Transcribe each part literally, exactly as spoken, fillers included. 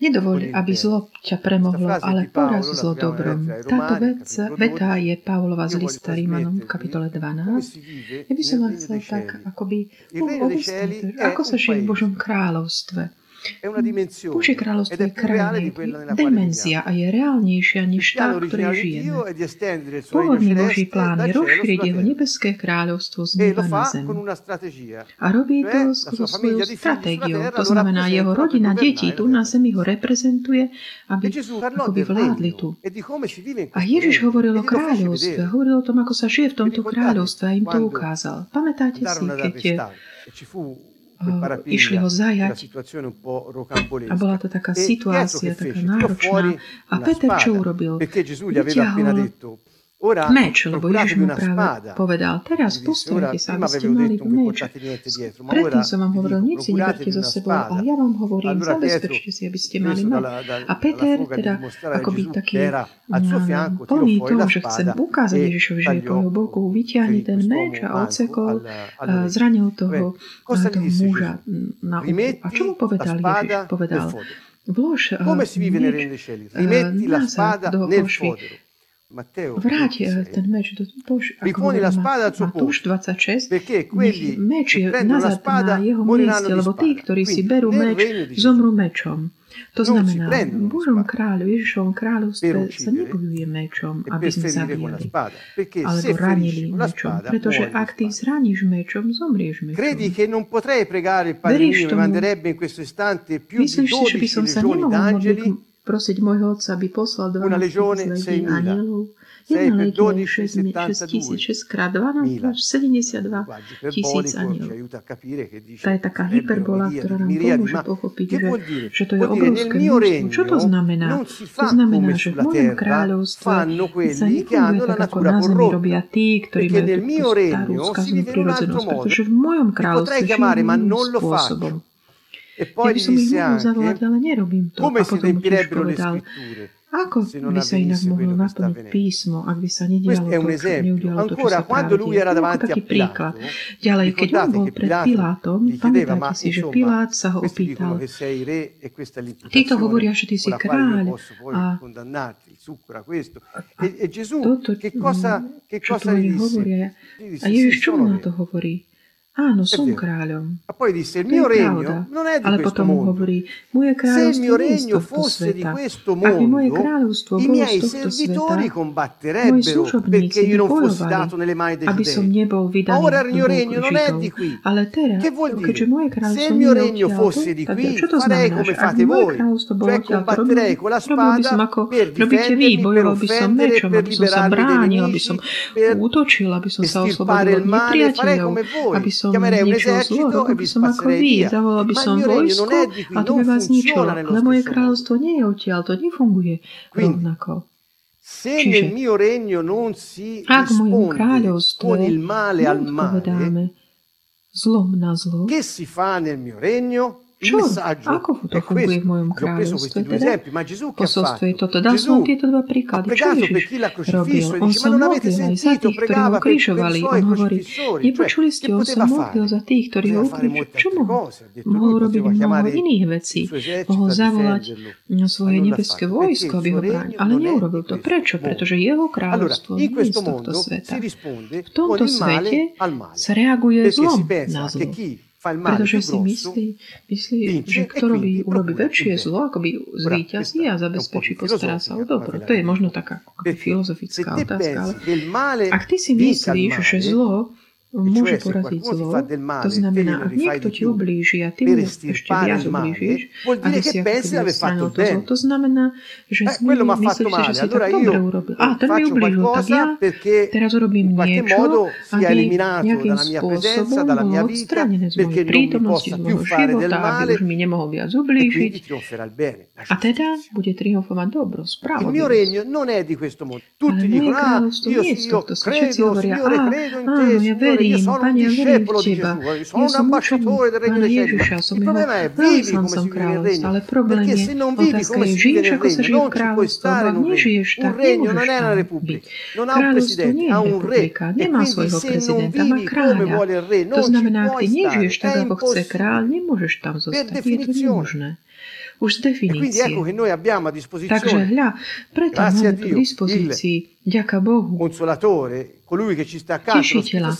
Nedovolí, aby zlo ťa premohlo, ale poraz zlo dobrom. Táto vec, veta je Pavlova z lista Rímanom v kapitole dvanásť. Ja by som vám chcel tak, akoby, obistať, ako sa žije v Božom kráľovstve. Božie kráľovstvo je krajné, dimenzia a je reálnejšia než tá, v ktorej žijeme. Pôvodný Boží plán je rozšíriť jeho nebeské kráľovstvo z neba na zem. A robí to so svojou stratégiou, to znamená jeho rodina detí tu na zemi ho reprezentuje, aby akoby vládli tu. A Ježiš hovoril o kráľovstve, hovoril o tom, ako sa žije v tomto kráľovstve a im to ukázal. Pamätáte si, keď je... Uh, išli ho zajať a bola to taká situácia, taká náročná. A Peter čo urobil? Vyťahol meč, lebo Ježiš mu práve povedal, teraz postavte sa, aby ste mali meč. Predtým som vám hovoril, nič si neberte so sebou, ale ja vám hovorím, zabezpečte si, aby ste mali meč. A Peter teda akoby taký plný toho, že chcem ukázať Ježišovi, že je po jeho boku, vyťahni ten meč a odsekol, zranil toho, toho muža na uchu. A čo mu povedal Ježiš? Povedal, vlož meč násad do košvy. Vráť ten meč do Bož, ako hovorí Matúš dvadsaťšesť, nech meč je nazad na jeho mieste, lebo tí, ktorí si berú meč, zomru mečom. To znamená, v Božom kráľu, Ježišovom kráľovstve sa nebojuje mečom, aby sme zabíjali, alebo ranili mečom, pretože ak ty zraníš mečom, zomrieš mečom. Veríš tomu, myslíš si, že by som sa nemohol modliť prosiť môjho otca, aby poslal dvanásť tisíc anielov, jedna legiónia šesť tisíc, šesť krát dvanásť až sedemdesiatdva tisíc anielov. Tá je taká hyperbola, ktorá nám pomôže pochopiť, že, že to je obrovské množstvo. Čo to znamená? To znamená, že v mojom kráľovstve sa nekonuje tak, ako na zemi robia tí, ktorí majú tú starú skazenú prirodzenosť, pretože v mojom kráľovstve žijú iným spôsobom. Ja by som ich mohol zavolať, ale nerobím to. A potom tiež povedal, ako by sa inak mohlo naplniť písmo, ak by sa nedialo to, čo neudialo to, čo sa práve dialo. To je taký príklad. Ďalej, keď on bol pred Pilátom, pamätáte si, že Pilát sa ho opýtal, títo hovoria, že ty si kráľ a toto, čo tu oni hovoria. A Ježiš, čo mu na to hovorí? Áno, som kráľom. A poi disse, il mio regno non è di Ale questo mondo. Hovorí, moje kráľovstvo nie je z tohto sveta. Ak by moje kráľovstvo bolo z tohto sveta, moji služobníci by bojovali, aby som nebol vydaný do rúk Židov. Ale teraz, keďže moje kráľovstvo nie je odtiaľto, čo to znamená? Ak by moje kráľovstvo bolo odtiaľto, robil by som ako robíte vy, bojoval by som mečom, aby som sa bránil, aby som útočil, aby som sa oslobodil od nepriateľov, aby som niečo zlo, robil som ako vy, zavolal by som vojsko a to by vás ničilo. Ale moje kráľovstvo nie je odtiaľ, to nefunguje rovnako. Čiže ak v mojom kráľovstve neodpovedáme zlom na zlo, čo? Ako to funguje v mojom kráľovstve? Teda posolstvo je toto. Dal som tieto dva príklady. Čo Ježiš robil? On sa modlil aj za tých, ktorí ho ukrižovali. On hovorí, nepočuli ste, on sa modlil za tých, ktorí ho ukrižovali. Čo mohol? Mohol robiť mnoho iných vecí. Mohol zavolať svoje nebeské vojsko, aby ho bránil. Ale neurobil to. Prečo? Pretože jeho kráľovstvo nie je z tohto sveta. V tomto svete sa reaguje zlom na zlo. Pretože si myslí, myslí že kto robí, urobí väčšie zlo, akoby zvíťazí a zabezpečí, postará sa o dobro. To je možno taká filozofická otázka, ale ak ty si myslíš, že zlo môže poraziť zlo, to znamená, ak niekto ti ublíži a ty mu ešte viac ublížiš, aby si akoby odstránil to zlo, to znamená, že si myslíš, že si tak dobre urobil. A ten mi ublížil, tak ja teraz urobím niečo, aby nejakým spôsobom bolo odstránené z mojej prítomnosti, z mojho života, aby už mi nemohol viac ublížiť. A teda bude triumfovať dobro, spravodlivosť. Ale moje kráľovstvo nie je z tohto sveta. Všetci hovoria, áno, ja verím, verím, Pane, verím v Teba. Ja som učeník Pána Ježiša, som jeho veľvyslancom kráľovstva, ale problém je otázka je, žiješ ako sa žije v kráľovstve, ale nežiješ tak, nemôžeš tam byť. Kráľovstvo nie je republika, nemá svojho prezidenta, má kráľa. To znamená, ak ty nežiješ tak, ako chce kráľ, nemôžeš tam zostať, je to nemožné. Už z definície. Takže hľa, preto máme tu dispozícii, ďaká Bohu, Tešiteľa,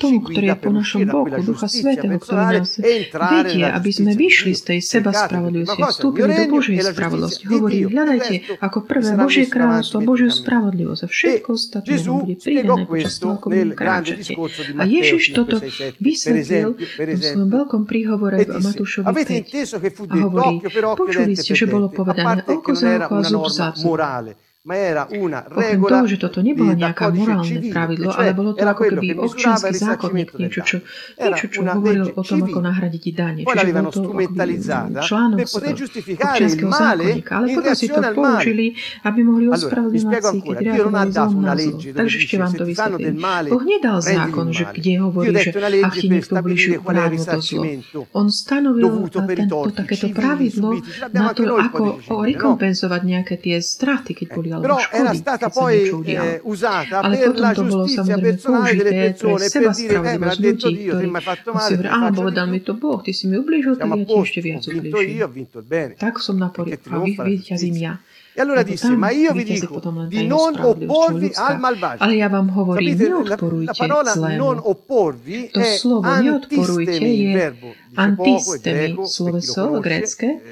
tomu, ktorý je po našom boku, Ducha Svätého, ktorý nás vedie, aby sme vyšli z tej seba spravodlivosti a vstúpili do Božej spravodlivosti. Hovorí, hľadajte ako prvé Božie kráľovstvo a Božiu spravodlivosť a všetko ostatné vám bude pridané počas toho, ako vy kráčate. A Ježiš toto vysvetlil v svojom veľkom príhovore v Matúšovi päť a hovorí, počuli ste, že bolo povedané oko za oko a zub za zub. Okrem toho, že toto nebolo nejaká morálne pravidlo, ale bolo to ako keby občiansky zákonník, niečo, čo, niečo, čo hovoril o tom, ako nahradiť dane. Čiže bol to článok občianskeho zákonníka. Ale potom si to použili, aby mohli ospravedlňovať si, keď reagovali zlom na zlo. Takže ešte vám to vysvetlím. Boh nedal zákon, že kde hovorí, že ak ti niekto blíži upravil to zlo. On stanovil tento, takéto pravidlo na to, ako rekompenzovať nejaké tie straty, keď boli alebo škody, keď sa niečo udialo. Ale potom to bolo samozrejme použité pre seba spravodlivosť ľudí, ktorí si hovorili, áno, povedal mi to Boh, ty si mi ublížil, tak ja ti ešte viac ublížim. Tak som na poriadku, vyťazím ja. E allora disse, ma io vi dico di non opporvi al malvagio. Ale ja vám hovorím, neodporujte zlému. To slovo neodporujte je antistemi, sloveso grécke.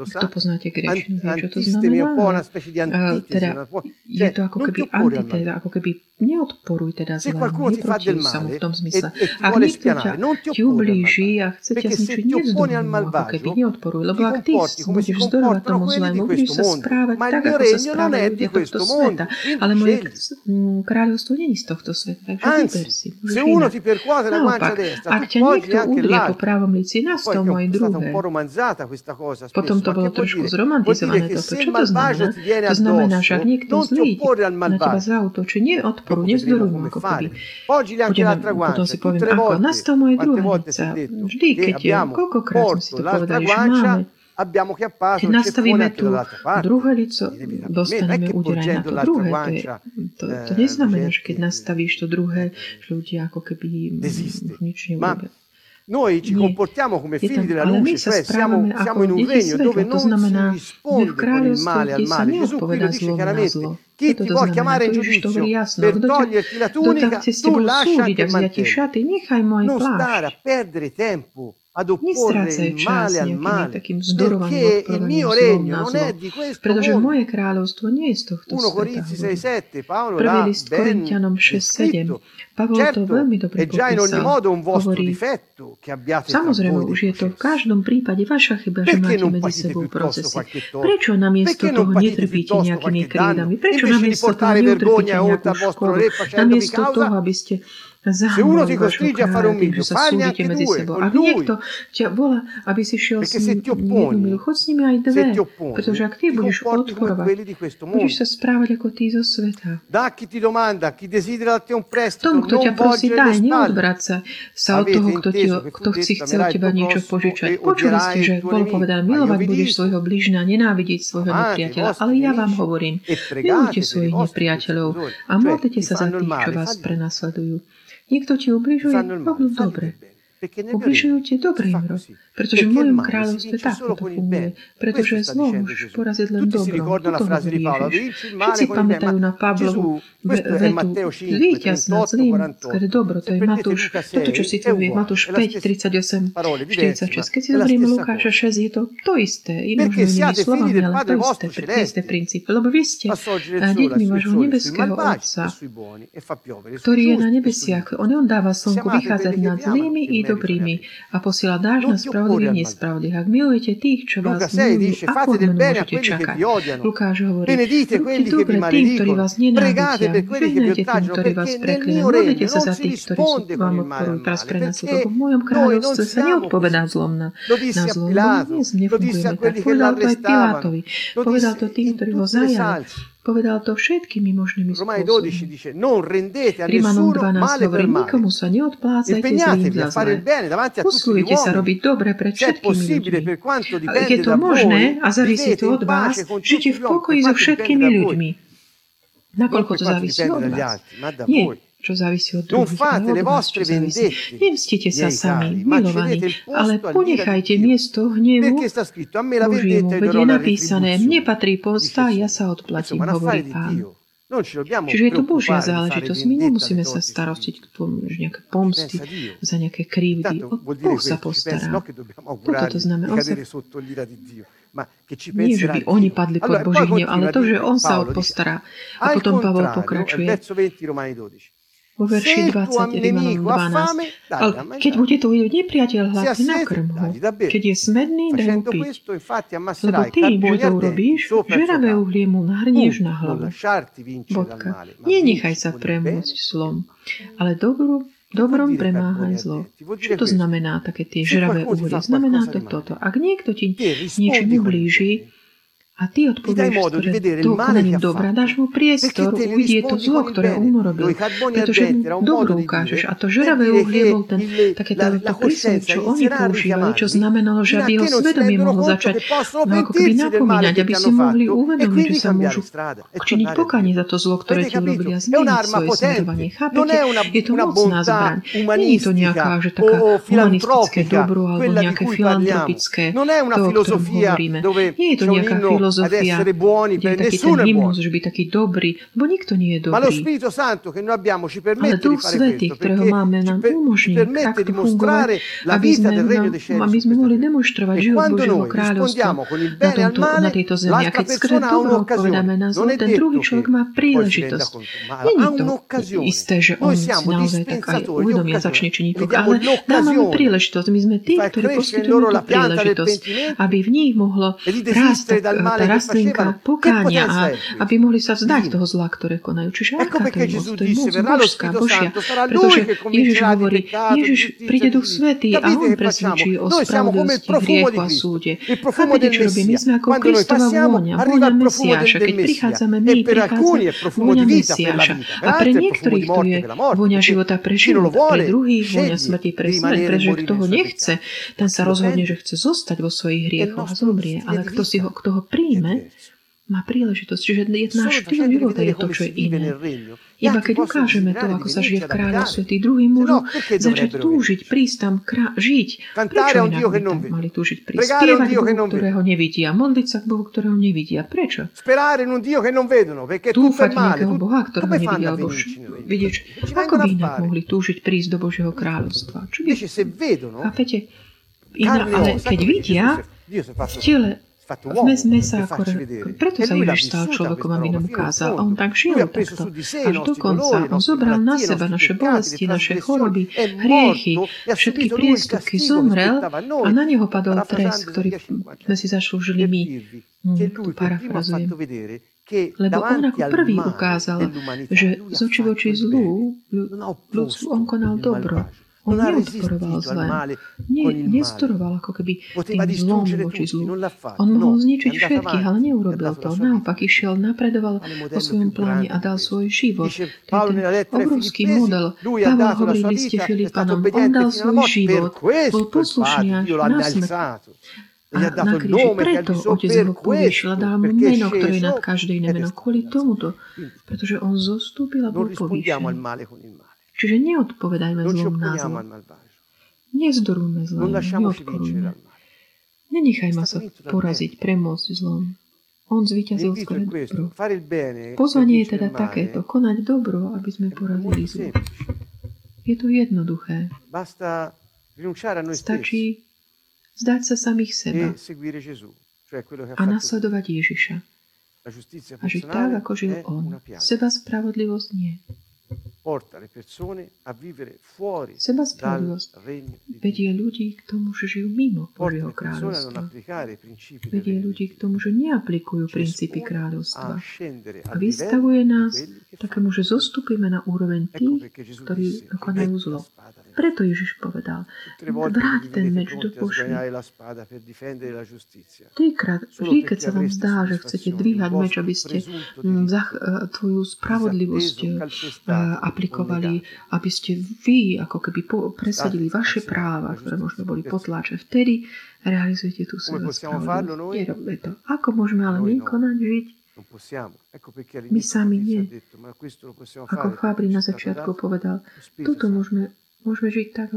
Kto poznáte gréčinu, vie, čo to znamená. Uh, teda je to ako keby antitéza, ako keby neodporuj teda zlému, neprotiv sa mu v tom zmysle. Ak niekto ťa ti ublíži a chce ťa zničiť, nevzdom mu, ako keby neodporuj. Lebo ak ty budeš zdorovať tomu zlému, budeš sa správať tak, ako sa správajú ľudia tohto sveta. Ale moje kráľovstvo nie je z tohto sveta, takže vyber si. Naopak, ak ťa niekto udrie po právom líci, nastal moje druhé. Potom to bolo trošku zromantizované toto. Čo to znamená? To znamená, že ak niekto zlý na teba zautočí, neodporuj. Poru, nezdorujú mu, ako keby. Potom si poviem, ako nastal moje druhé lica. Vždy, keď je, koľkokrát sme si to povedali, že máme. Keď nastavíme tu druhé lico, dostaneme úderaj na to druhé. To, je, to, to neznamená, že keď nastavíš to druhé, že ľudia ako keby nič neurobia. Noi ci comportiamo come figli della luce, cioè siamo, siamo in un regno dove non si risponde con il male al male. Gesù qui lo dice chiaramente, chi ti può chiamare in giudizio per toglierti la tunica, tu lascia anche il mantello. Non stare a perdere tempo ad opporre il male al male, perché il mio regno non è di questo mondo. Primo Corinzi sei sette, Paolo l'ha ben scritto. Pavol to veľmi dobre popísal. Hovorí, samozrejme, už je to v každom prípade vaša chyba, že máte medzi sebou procesy. Prečo namiesto toho netrpíte nejakými krídami? Prečo namiesto toho neutrpíte nejakú školu? Namiesto toho, aby ste zahájali vašu kráľa, tým, že sa súdite medzi sebou. Ak niekto ťa volá, aby si šiel s ním jednu milu, choď s nimi aj dve, pretože ak ty budeš odporovať, budeš sa správať ako tí zo sveta. Tomu, kto ťa prosí, daj, neodvraca sa od toho, kto, ti, kto chci, chce od teba niečo požičať. Počuli ste, že bol povedal, milovať budeš svojho blížna, nenávidieť svojho nepriateľa. Ale ja vám hovorím, milujte svojich nepriateľov a modlite sa za tých, čo vás prenasledujú. Niekto ti ubližuje, robí dobre. Ubližujú ti dobre, Imro, pretože v mojom kráľovstve takto to funguje, pretože zlo už porazí len dobro, tu to hovorí Ježiš. Všetci pamätajú na Pavlovu vetu, víťaz nad zlým, skôr dobro, to je Matúš, toto, čo si tu vie, Matúš päť, tridsaťosem, štyridsaťšesť. Keď si zoberieme Lukáša šesť, je to to isté, inými slovami, ale to isté, pre tie isté princípy, lebo vy ste deťmi vášho nebeského Otca, ktorý je na nebesiach, on dáva slnko vychádzať nad zlými i dobrými a posiela dáž na spravodlivých nespravodlivých. Ak milujete tých, čo vás milujú, ako odmenu môžete čakať? Lukáš hovorí, buďte dobre tým, ktorí vás nenávidia, vehnajte tým, ktorí vás preklínajú, modlite sa za tých, ktorí vám odporujú pras pre nás, lebo v mojom kráľovstve sa neodpovedá zlom na, na zlom. My dnes nefungujeme tak. Povedal to aj Pilátovi, povedal to tým, ktorí ho zajali. Povedal to všetkými možnými spôsobmi. Rimanom dvanásť hovorí, nikomu sa neodplácajte zlým za zlé. Usilujte sa robiť dobre pred všetkými ľuďmi. Ale je to možné a závisí to od vás, žite v pokoji so všetkými ľuďmi. Nakoľko to závisí od vás? Nie, čo závisí od druhých, ale od vás, čo závisí. Nemstite sa sami, milovaní, ale ponechajte miesto hnevu Božiemu, veď je napísané, mne patrí posta, ja sa odplatím, hovorí Pán. Čiže je to Božia záležitosť. My nemusíme sa starostiť že nejaké pomsty za nejaké krivdy. Boh sa postará. Toto to znamená. On sa... Nie, že by oni padli pod Boží hnev, ale to, že on sa odpostará. A potom Pavol pokračuje. Vo verši dvadsať, Rimanom dvanásť. Ale keď bude to ujiť nepriateľ hladný, nakrm ho. Keď je smedný, daj mu piť. Lebo tým, že to urobíš, žeravé uhlie mu nahrnieš na hlavu. Bodka. Nenechaj sa premôcť slom, ale dobrú dobrom premáhaj zlo. Čo to znamená také tie žeravé uhlie? Znamená to toto. Ak niekto ti niečím ublíži a ty odpovieš, ktoré to konaním dobra, dáš mu priestor, uvidie to zlo, ktoré on urobil. Pretože mu dobro ukážeš. A to žeravé uhlie bol ten, takéto prísud, čo oni používali, čo znamenalo, že aby jeho svedomie mohol začať no, ako keby napomínať, aby si mohli uvedomiť, že sa môžu činiť pokánie za to zlo, ktoré ti urobili a zmeniť svoje smerovanie. Chápete? Je to mocná zbraň. Nie je to nejaká, že taká humanistické dobro alebo nejaké filantropické, to, o ktorom hovoríme. Nie je to nejaká filozofia, kde je taký ten hymnus, že byť taký dobrý, lebo nikto nie je dobrý. Ale Duch Svätý, ktorého máme, nám umožní takto fungovať, aby sme, nám, aby sme mohli demonstrovať život Božieho kráľovstva na, tomto, na tejto zemi. A keď skrze dobro odpovedáme na zlo, ten druhý človek má príležitosť. Není to isté, že on si naozaj tak aj uvedomia začne činiť to, ale dávame príležitosť. My sme tí, ktorí poskytujú tú príležitosť, aby v nich mohlo rásť tá rastlinka pokánia a aby mohli sa vzdať toho zla, ktoré konajú. Čiže aká to je moc? To je moc božská, božia. Pretože Ježiš hovorí, Ježiš príde Duch Svätý a on presvedčí o spravodlivosti, hriechu a súde. Chápete, čo robí? My sme ako Kristova vôňa, vôňa Mesiáša. Keď prichádzame my, prichádzame vôňa Mesiáša. A pre niektorých to je vôňa života pre život, pre druhých vôňa smrti pre smrť, pretože kto ho nechce, ten sa rozhodne, že chce zostať vo svojich hriechoch a zomrie. Ale kto si ho, kto ho príjme, má príležitosť. Čiže náš štýl života je to, čo je iné. Iba keď ukážeme to, ako sa žije v kráľovstve, tí druhí môžu začať túžiť, prísť tam, krá- žiť. Prečo inak by tam mali túžiť prísť? Spievať Bohu, ktorého nevidia. Modliť sa k Bohu, ktorého nevidia. Prečo? Dúfať v nejakého Boha, ktorého nevidia. Alebo vidieť, ako by inak mohli túžiť prísť do Božieho kráľovstva? Čo by... Chápete? Iná, ale keď vidia, v tele Vezme sa akorát, preto sa Ježiš stal človekom, aby nám ukázal. A on tak žil takto až do konca. On zobral na seba naše bolesti, naše choroby, hriechy, všetky priestupky, zomrel a na neho padol trest, ktorý sme si zaslúžili my. Hm, tu parafrazujem. Lebo on ako prvý ukázal, že z očí v oči zlú, ľudstvu on konal dobro. On neodporoval zlem, ne, nestoroval ako keby tým zlom voči zlu. On mohol zničiť všetkých, ale neurobil to. Naopak išiel, napredoval o svojom pláne a dal svoj život. To je ten obrovský model. Pavol hovorí v liste Filipanom, on dal svoj život, bol poslušný až na smrť. A na kríži preto Otec ho povýšil a dal mu meno, ktoré je nad každé iné meno, kvôli tomuto, pretože on zostúpil a bol povýšený. Čiže neodpovedajme zlom na zlo. Nezdorujme zlom, neodporujme. Nenechajme sa poraziť, premôcť zlom. On zvíťazil skôr dobro. Pozvanie je teda takéto, konať dobro, aby sme porazili zlo. Je to jednoduché. Stačí zdať sa samých seba a nasledovať Ježiša. A žiť tak, ako žil on. Seba spravodlivosť nie. Seba spravodlivosť vedie ľudí k tomu, že žijú mimo Božieho kráľovstva. Vedie ľudí k tomu, že neaplikujú princípy kráľovstva. A vystavuje nás takému, že zostupíme na úroveň tých, ktorí konajú zlo. Preto Ježiš povedal, vráť ten meč do košík. Týkrát, vždy, keď sa vám zdá, že chcete dvíhať meč, aby ste tvoju spravodlivosť aplikovali, aby ste vy, ako keby presadili vaše práva, ktoré možno boli potláče, vtedy realizujete tú svoju spravodlivosť. Nerobme to. Ako môžeme ale my konať žiť? My sami nie. Ako Fabri na začiatku povedal, toto môžeme, môžeme žiť tak,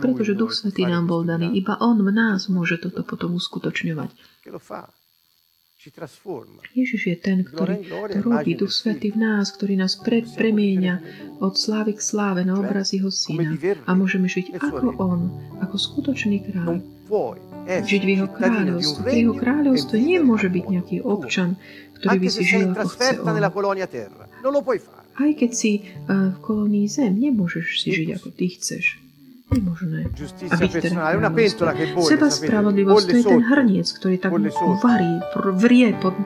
pretože Duch Svätý nám bol daný. Iba On v nás môže toto potom uskutočňovať. Ježiš je ten, ktorý robí Duch Svätý v nás, ktorý nás pre, premieňa od slávy k sláve na obraz Jeho Syna. A môžeme žiť ako On, ako skutočný kráľ. Žiť v Jeho kráľovstve. V Jeho kráľovstve nemôže byť nejaký občan, ktorý by si žil ako chce on. Aj keď si uh, v kolónii zem, nemôžeš si žiť ako ty chceš. Nemožné. A byť teda kráľovstvo. Seba spravodlivosť, to je ten hrniec, ktorý tak varí, vrie pod,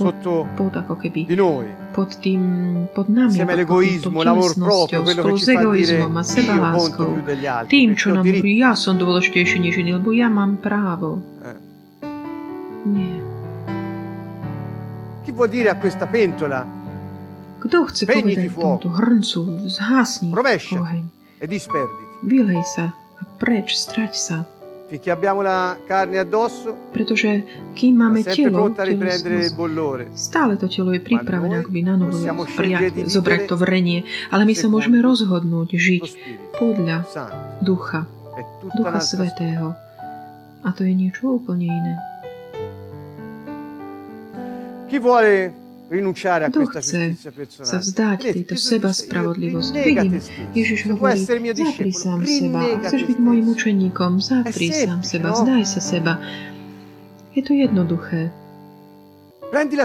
pod, pod ako keby pod tým, pod nami, pod týmto telesnosťou, spolu s egoizmom a sebaláskou, tým, čo nám hovorí, ja som dôležitejší než iný, lebo ja mám právo. Nie. Chi vuol dire a questa pentola? Kto chce povedať tomuto hrncu, zhasni oheň. E disperditi. Vylej sa a preč, strať sa. Pretože kým máme telo, stále to telo je pripravené akoby na novo zobrať to vrenie, ale my sa môžeme rozhodnúť žiť podľa Ducha, Ducha Svätého. A to je niečo úplne iné. Kto chce sa vzdať tejto seba spravodlivosti? Vidím, Ježiš hovorí, zapri sám seba. Ak chceš byť môjim učeníkom, zapri sám seba, vzdaj sa seba. Je to jednoduché. Zober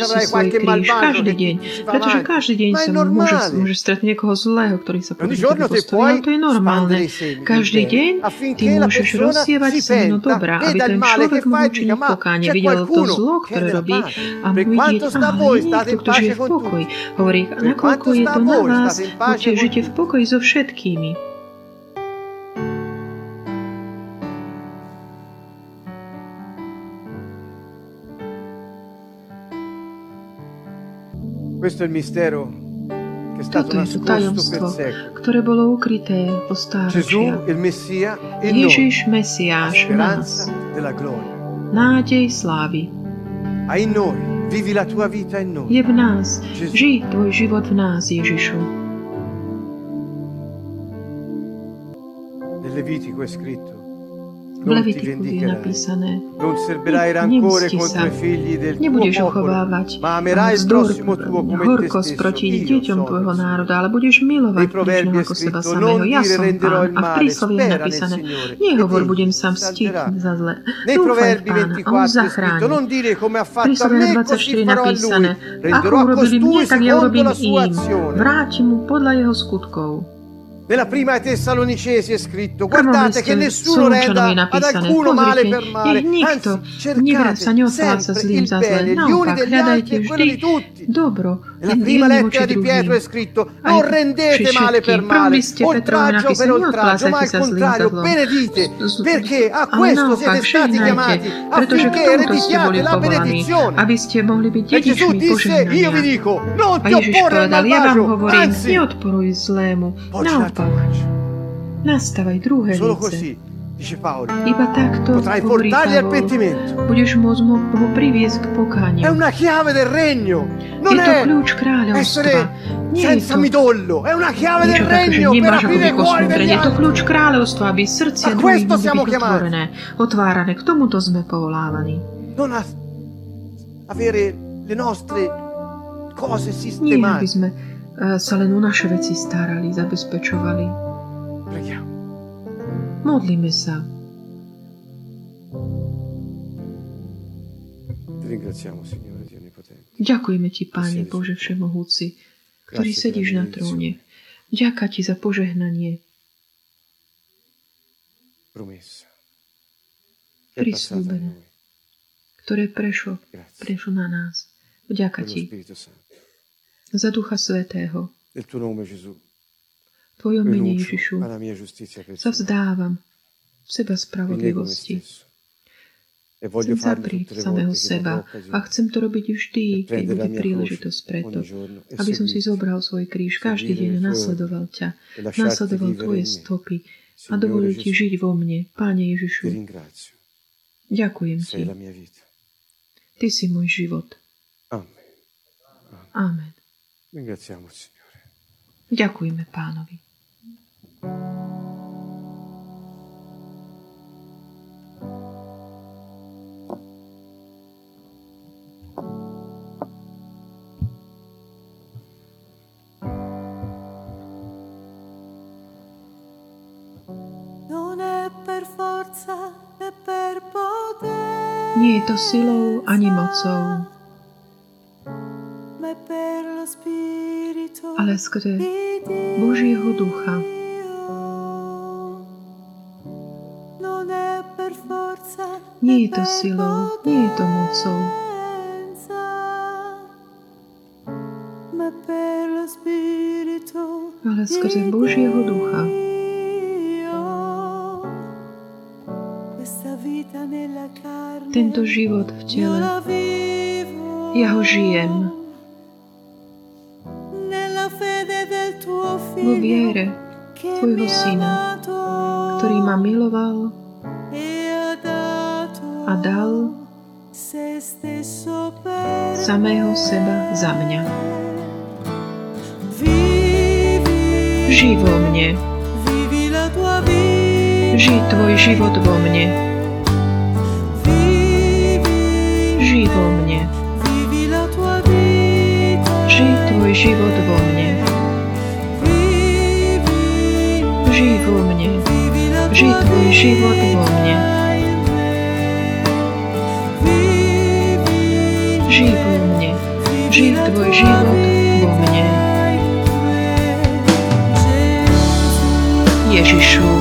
si svoj kríž každý deň, pretože každý deň sa môžeš môže stretnúť niekoho zlého, ktorý sa proti tebe postaví, ale to je normálne. Každý deň ty môžeš rozsievať semeno dobrá, aby ten človek mohol činiť pokánie, videl to zlo, ktoré robí, a vidieť, aha, niekto, kto žije v pokoji. Hovorí, nakoľko je to na vás, buďte žite v pokoji so všetkými. Toto je to tajomstvo, ktoré bolo ukryté po stáročia. Ježiš Mesiáš v nás, nádej slávy. Je v nás, žij tvoj život v nás, Ježišu. V Levitiku je napísané, nemsti sa, nebudeš uchovávať vzdor, horkosť proti deťom tvojho národa, ale budeš milovať bližného ako seba samého. Ja som Pán. A v prísloví je napísané, nehovor, budem sa mstiť za zle. Dúfaj v Pána, a On zachráni. V prísloví je dvadsaťštyri napísané, ako urobili mne, tak ja urobím im. Vrátim mu podľa jeho skutkov. Nella prima Tessalonicesi è scritto: guardate che nessuno renda ad alcuno male per male, anzi cercate sempre il bene gli uni degli altri e quello di tutti. Nella prima lettera di Pietro è scritto: non rendete male per male, oltraggio per oltraggio, ma al contrario benedite, perché a questo siete stati chiamati, affinché ereditiate la benedizione. E Gesù disse: io vi dico, non ti opporre al malvagio, anzi nastavaj druhé lice. Iba takto hovorí Pavol. Budeš môcť ho priviesť k pokániu. Je to kľúč kráľovstva. Nie je to niečo také, že nemáš ho vykosmúdreť. Je to kľúč kráľovstva, aby srdcia druhých môžu byť otvorené, otvárané. K tomuto sme povolávaní. Nie, aby sme sa len o naše veci starali, zabezpečovali. Modlíme sa. Ďakujeme Ti, Pane Bože Všemohúci, ktorý sedíš na tróne. Ďaká Ti za požehnanie. Prisľúbené, ktoré prešlo, prešlo na nás. Ďaká Ti za Ducha Svätého. V Tvojom mene, Ježišu, sa vzdávam seba spravodlivosti. Chcem zaprieť samého seba a chcem to robiť vždy, keď bude príležitosť preto, aby som si zobral svoj kríž každý deň a nasledoval ťa, nasledoval tvoje stopy a dovolil ti žiť vo mne, Páne Ježišu. Ďakujem ti. Ty si môj život. Amen. Amen. Ďakujeme Pánovi. Nie je to silou ani mocou, ale skrze Božieho ducha. Nie je to silou, nie je to mocou, ale skrze Božieho ducha. Tento život v tele, ja ho žijem vo viere tvojho syna, ktorý ma miloval a dal samého seba za mňa. Žij vo mne. Žij tvoj život vo mne. Žij vo mne. Žij tvoj život vo mne. Žij vo mne. Žij tvoj život vo mne. Žij vo mne. Žij tvoj život vo mne. Ježišu.